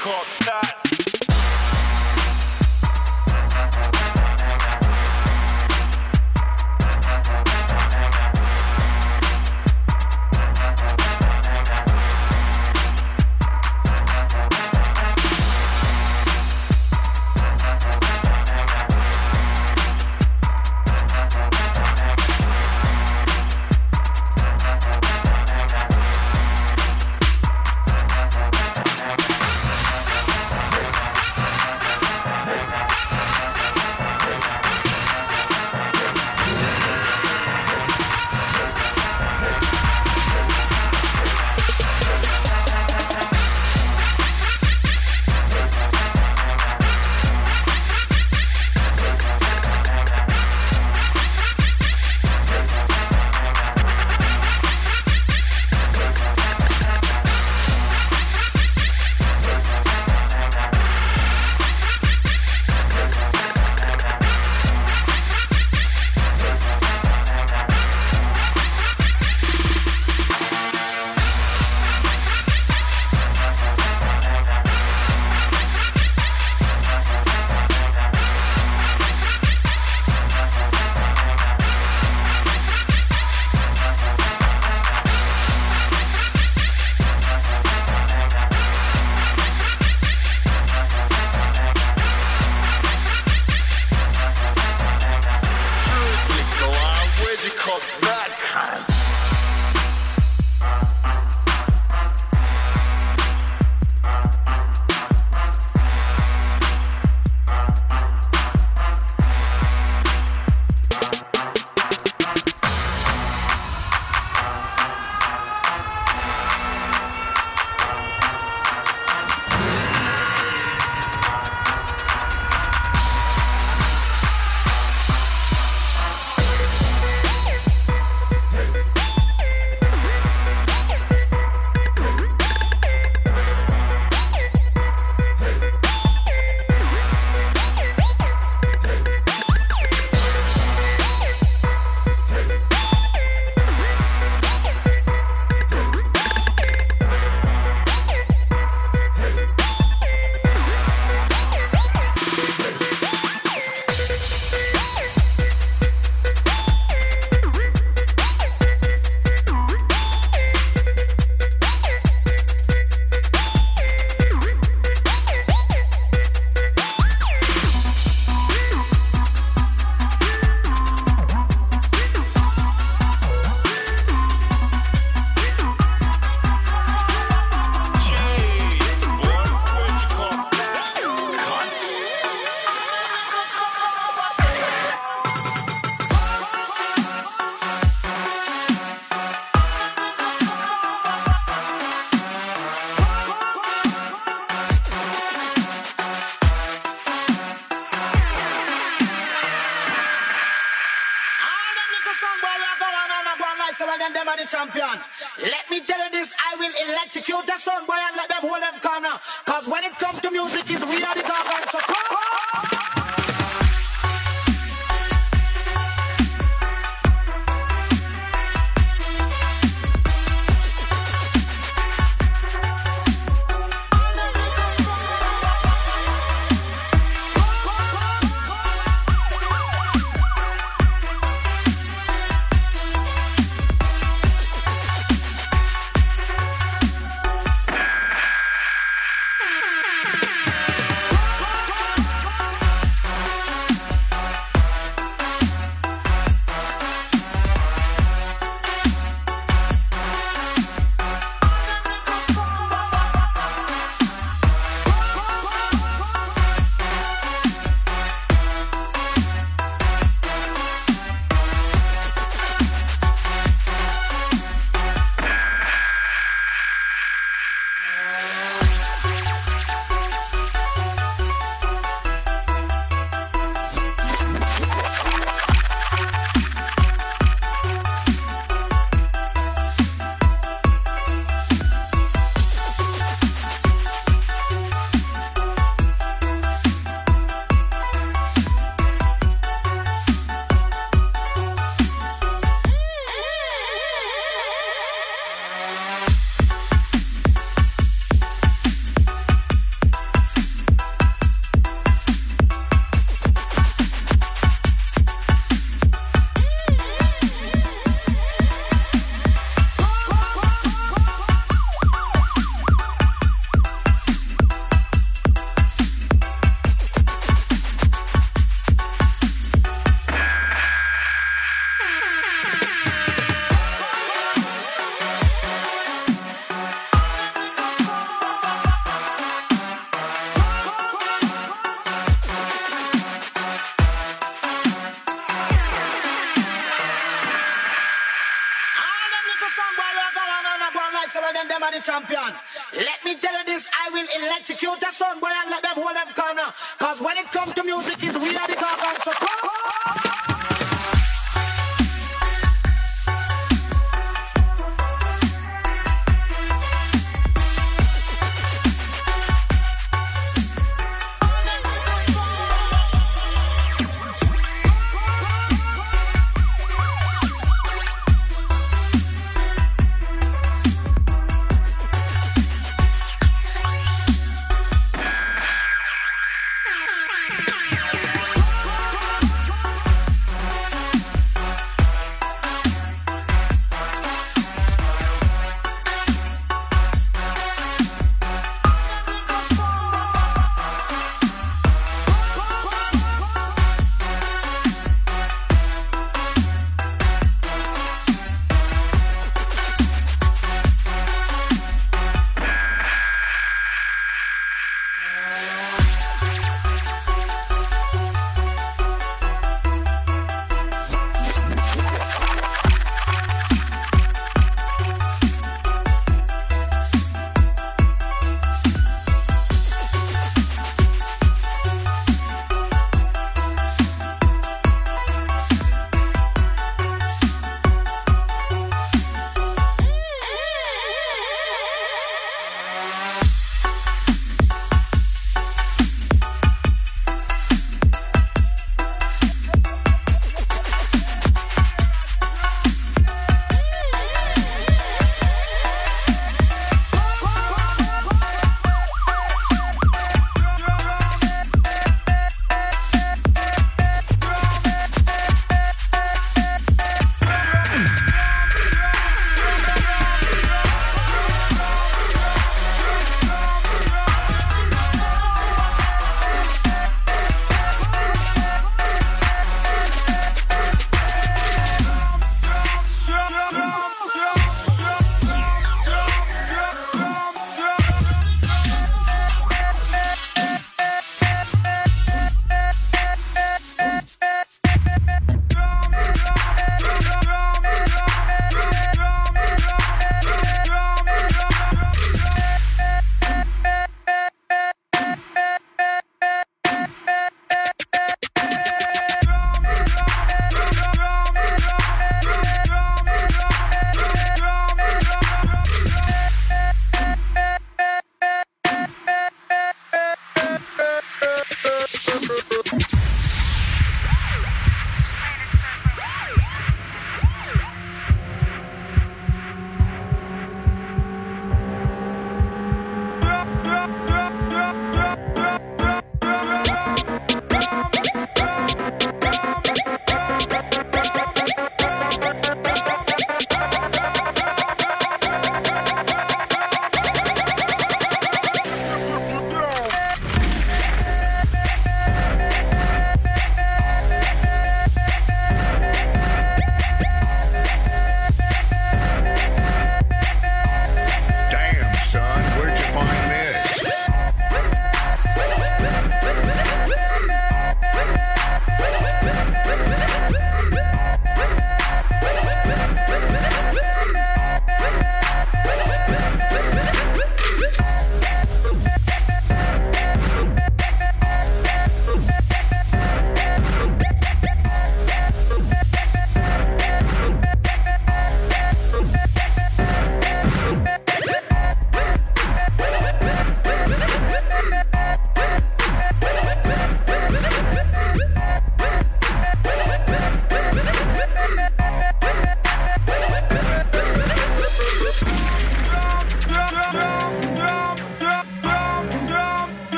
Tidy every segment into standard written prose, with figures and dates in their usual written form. called nuts. champion. Let me tell you this, I will electrocute the sound boy and let them hold them corner. Cause when it comes to music, it's we are the garden. So come on.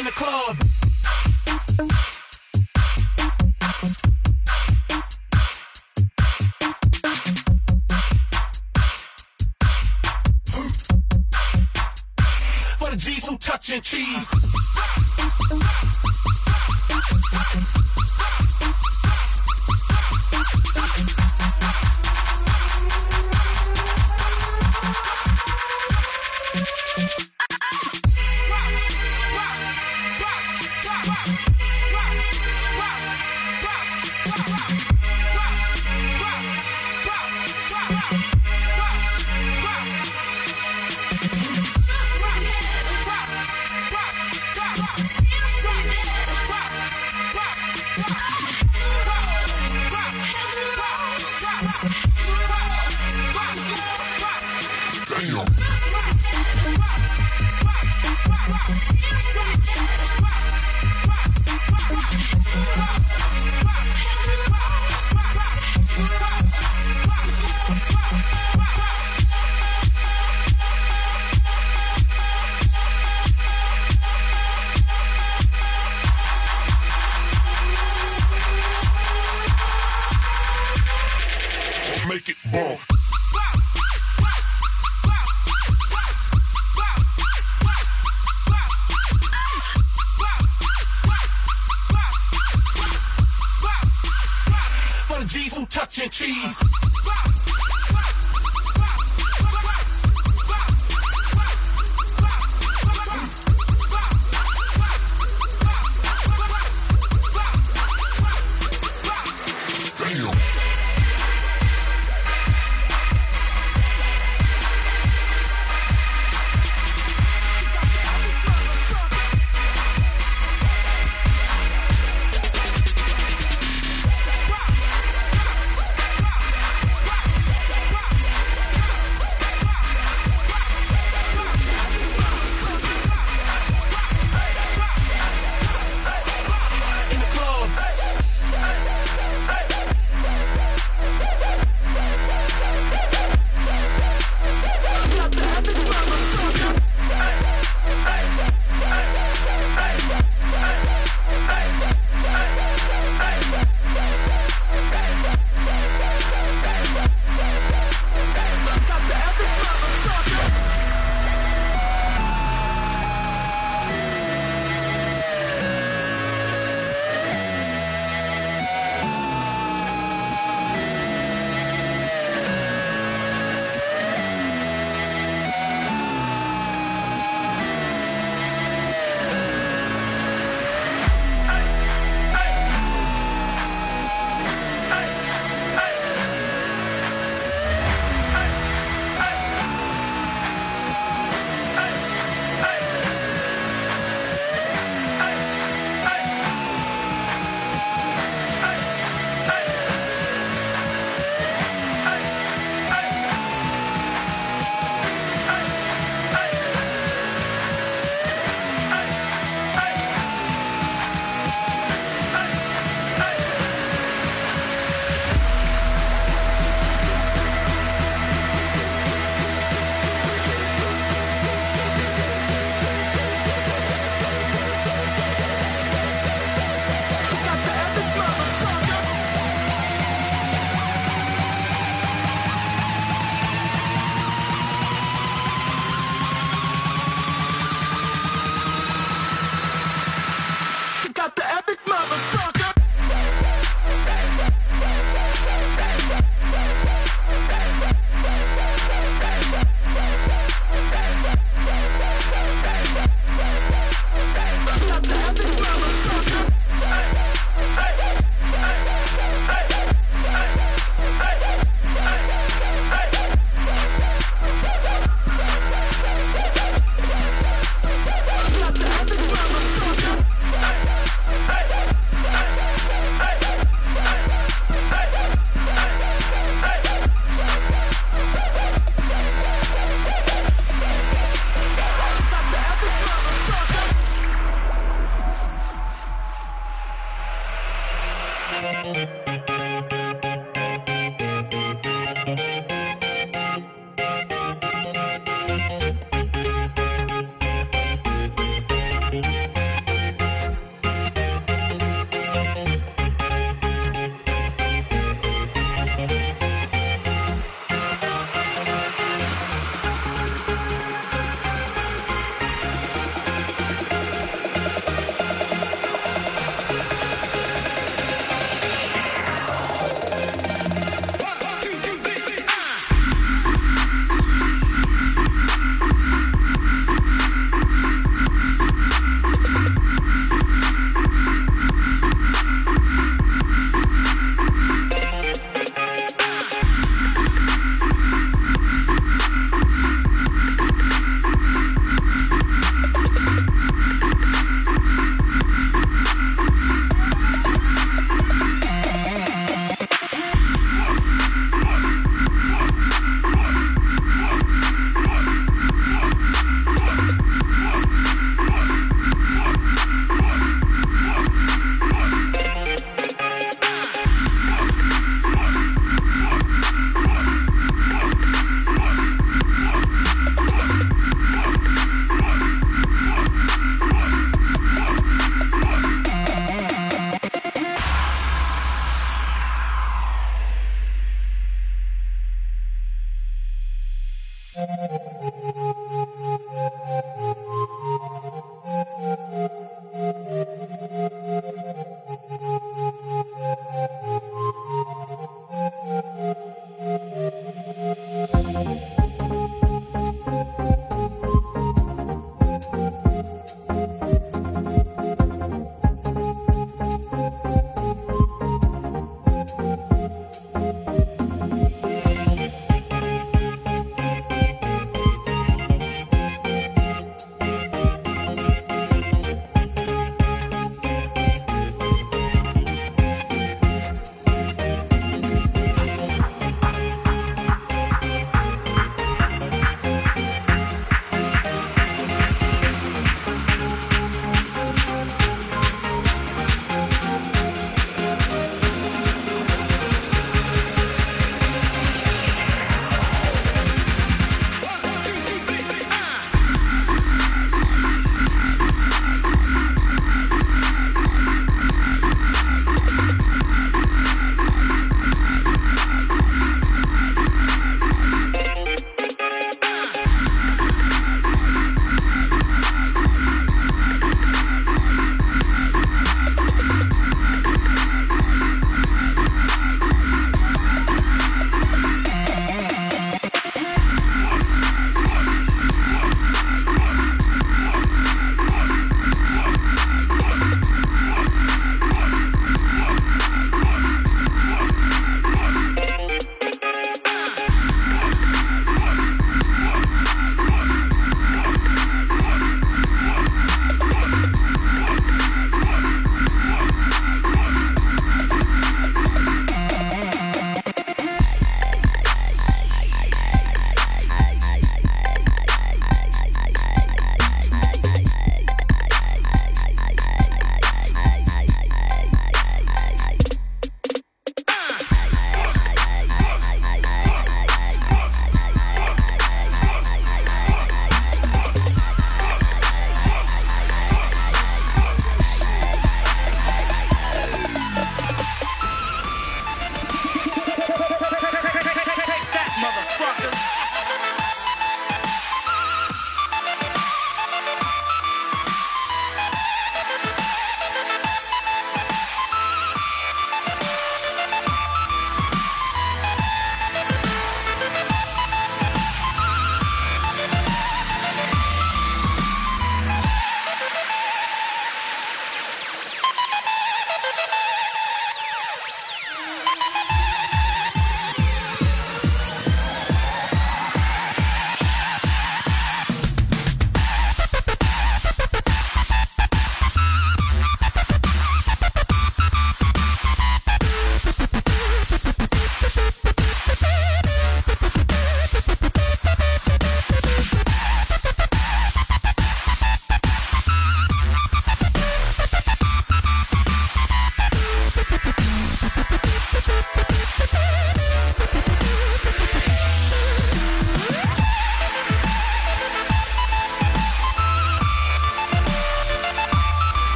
in the club. For the G's who touchin' cheese.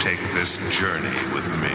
Take this journey with me.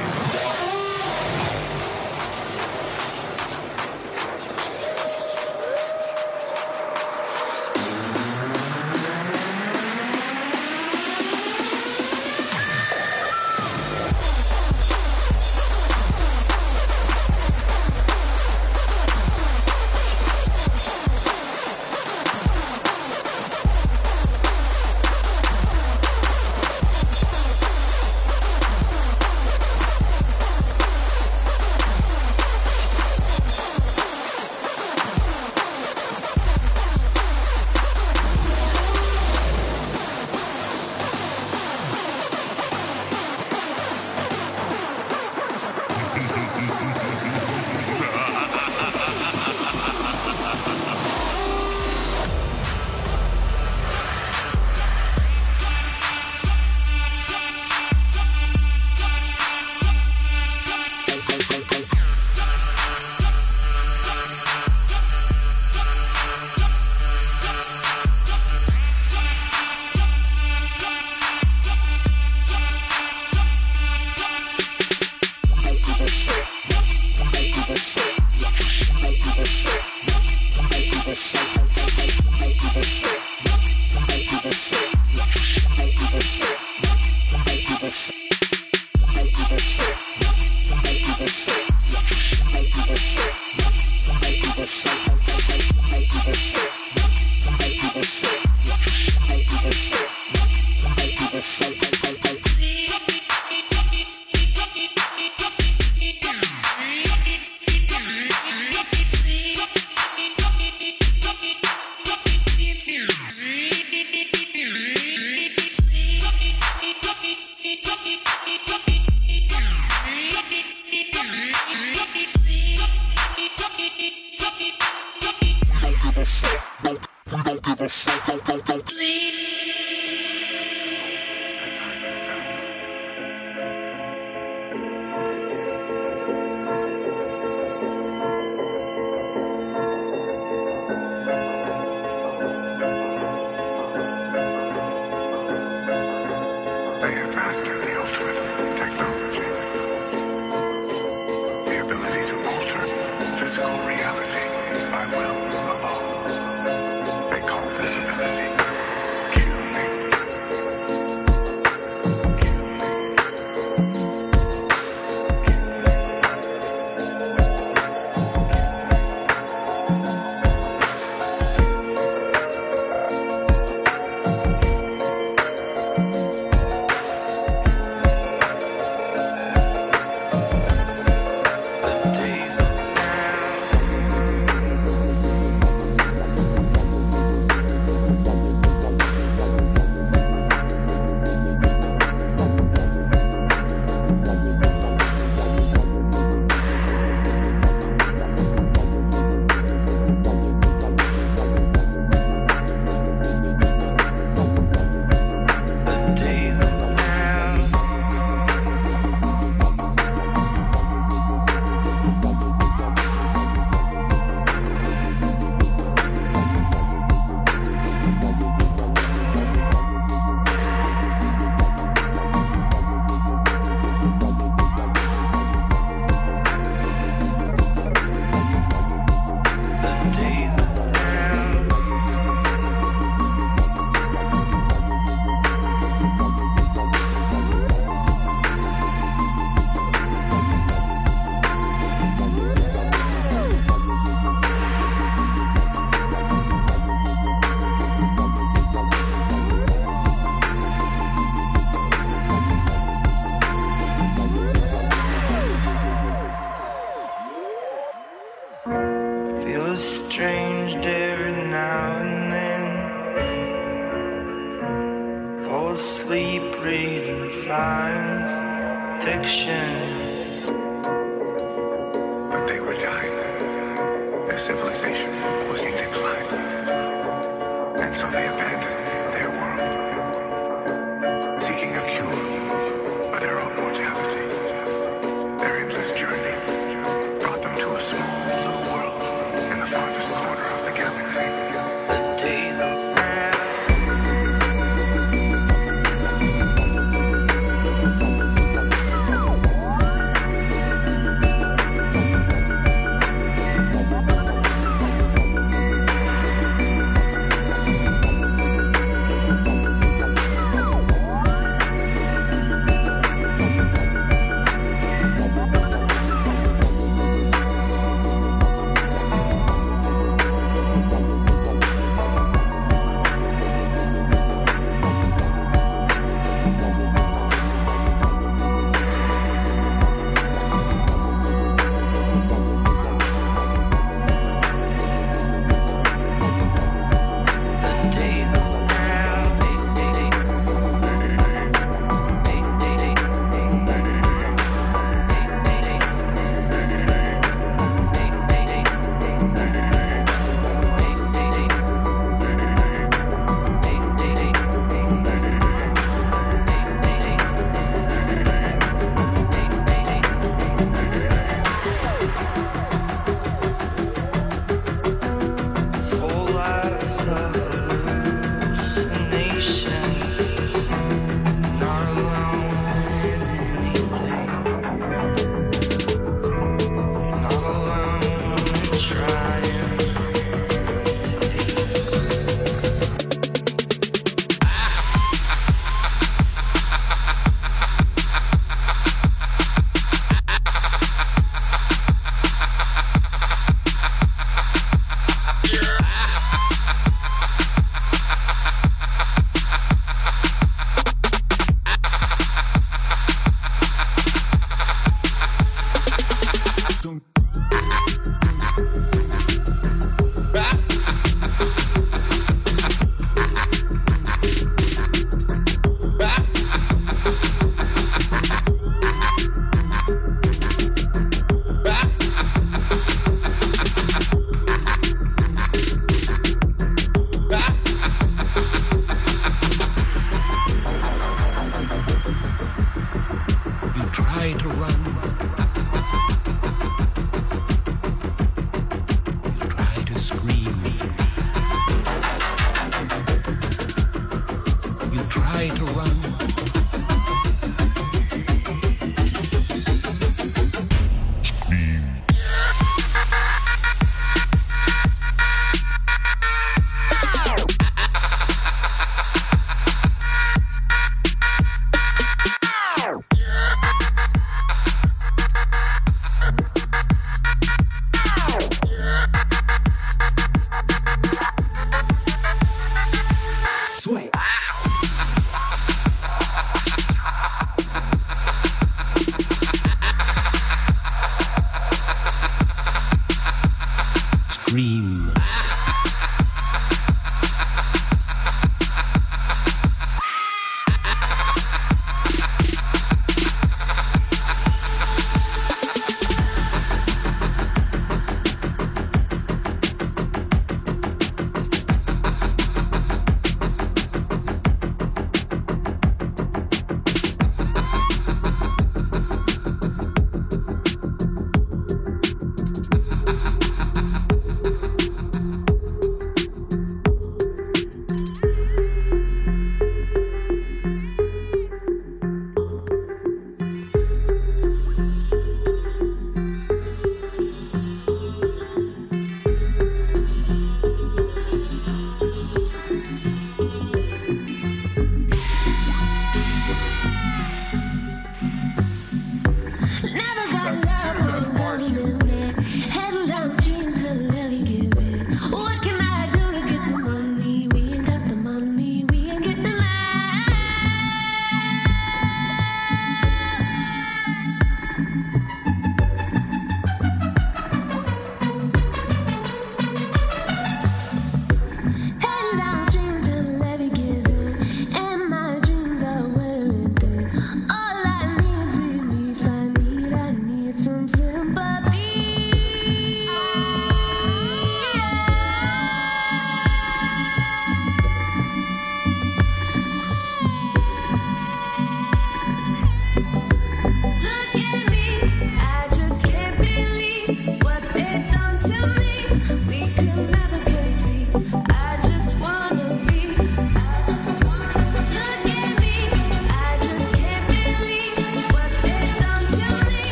way to run.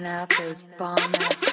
banging out those bomb-ass beats.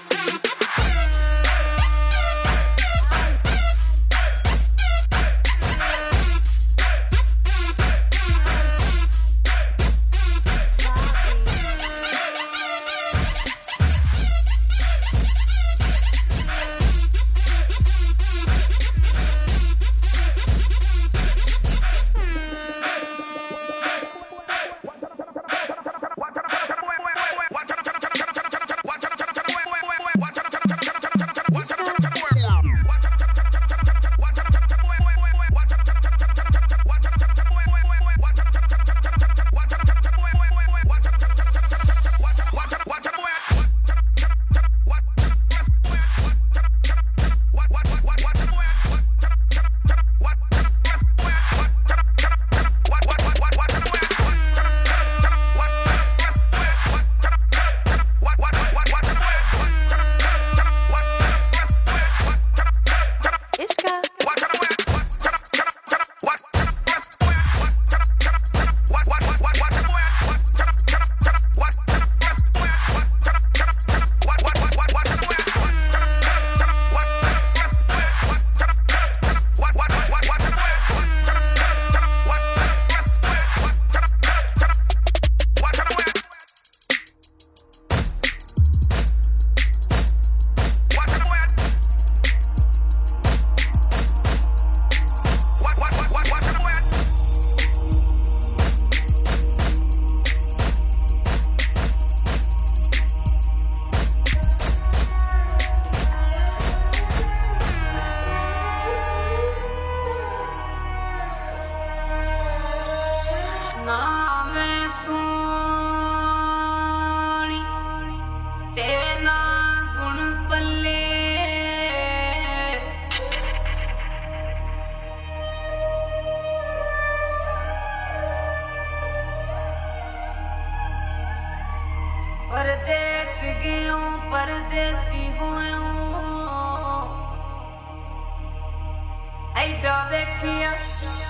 I don't think